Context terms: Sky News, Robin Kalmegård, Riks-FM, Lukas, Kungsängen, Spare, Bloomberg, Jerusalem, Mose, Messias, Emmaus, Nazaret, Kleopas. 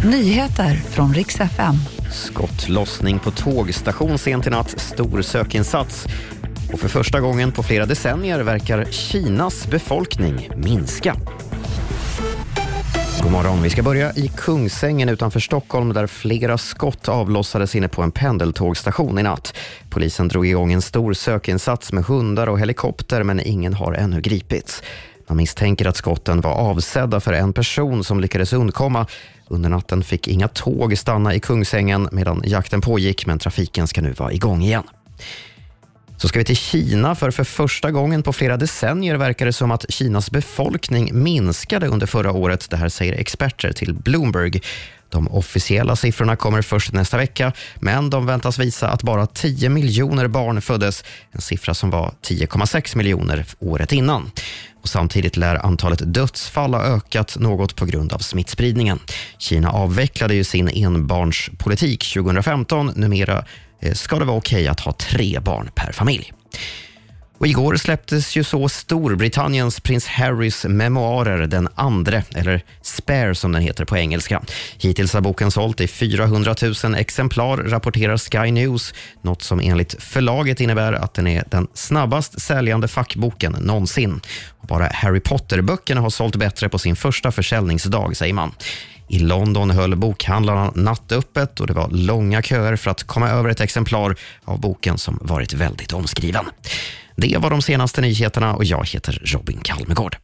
Nyheter från Riks-FM. Skottlossning på tågstation sent i natt. Stor sökinsats. Och för första gången på flera decennier verkar Kinas befolkning minska. God morgon. Vi ska börja i Kungsängen utanför Stockholm där flera skott avlossades inne på en pendeltågstation i natt. Polisen drog igång en stor sökinsats med hundar och helikopter, men ingen har ännu gripits. Man misstänker att skotten var avsedda för en person som lyckades undkomma. Under natten fick inga tåg stanna i Kungsängen medan jakten pågick, men trafiken ska nu vara igång igen. Så ska vi till Kina, för första gången på flera decennier verkar det som att Kinas befolkning minskade under förra året. Det här säger experter till Bloomberg. De officiella siffrorna kommer först nästa vecka, men de väntas visa att bara 10 miljoner barn föddes. En siffra som var 10,6 miljoner året innan. Och samtidigt lär antalet dödsfall ha ökat något på grund av smittspridningen. Kina avvecklade ju sin enbarnspolitik 2015. Numera ska det vara okej att ha 3 barn per familj. Och igår släpptes ju så Storbritanniens prins Harrys memoarer, Den andre, eller Spare som den heter på engelska. Hittills har boken sålt i 400 000 exemplar, rapporterar Sky News. Något som enligt förlaget innebär att den är den snabbast säljande fackboken någonsin. Och bara Harry Potter-böckerna har sålt bättre på sin första försäljningsdag, säger man. I London höll bokhandlarna nattöppet och det var långa köer för att komma över ett exemplar av boken som varit väldigt omskriven. Det var de senaste nyheterna och jag heter Robin Kalmegård.